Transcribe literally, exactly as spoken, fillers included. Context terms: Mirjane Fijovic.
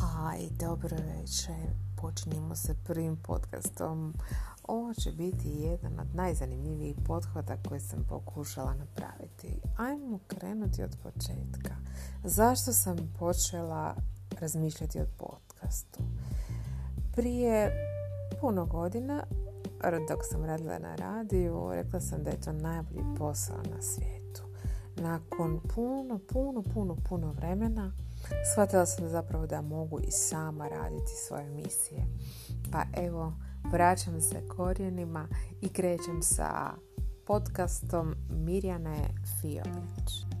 Haj, dobro večer, počinjemo sa prvim podcastom. Ovo će biti jedan od najzanimljivijih pothvata koje sam pokušala napraviti. Ajmo krenuti od početka. Zašto sam počela razmišljati o podcastu? Prije puno godina, dok sam radila na radiju, rekla sam da je to najbolji posao na svijetu. Nakon puno, puno, puno, puno vremena shvatila sam zapravo da mogu i sama raditi svoje misije. Pa evo, vraćam se korijenima i krećem sa podcastom Mirjane Fijovic.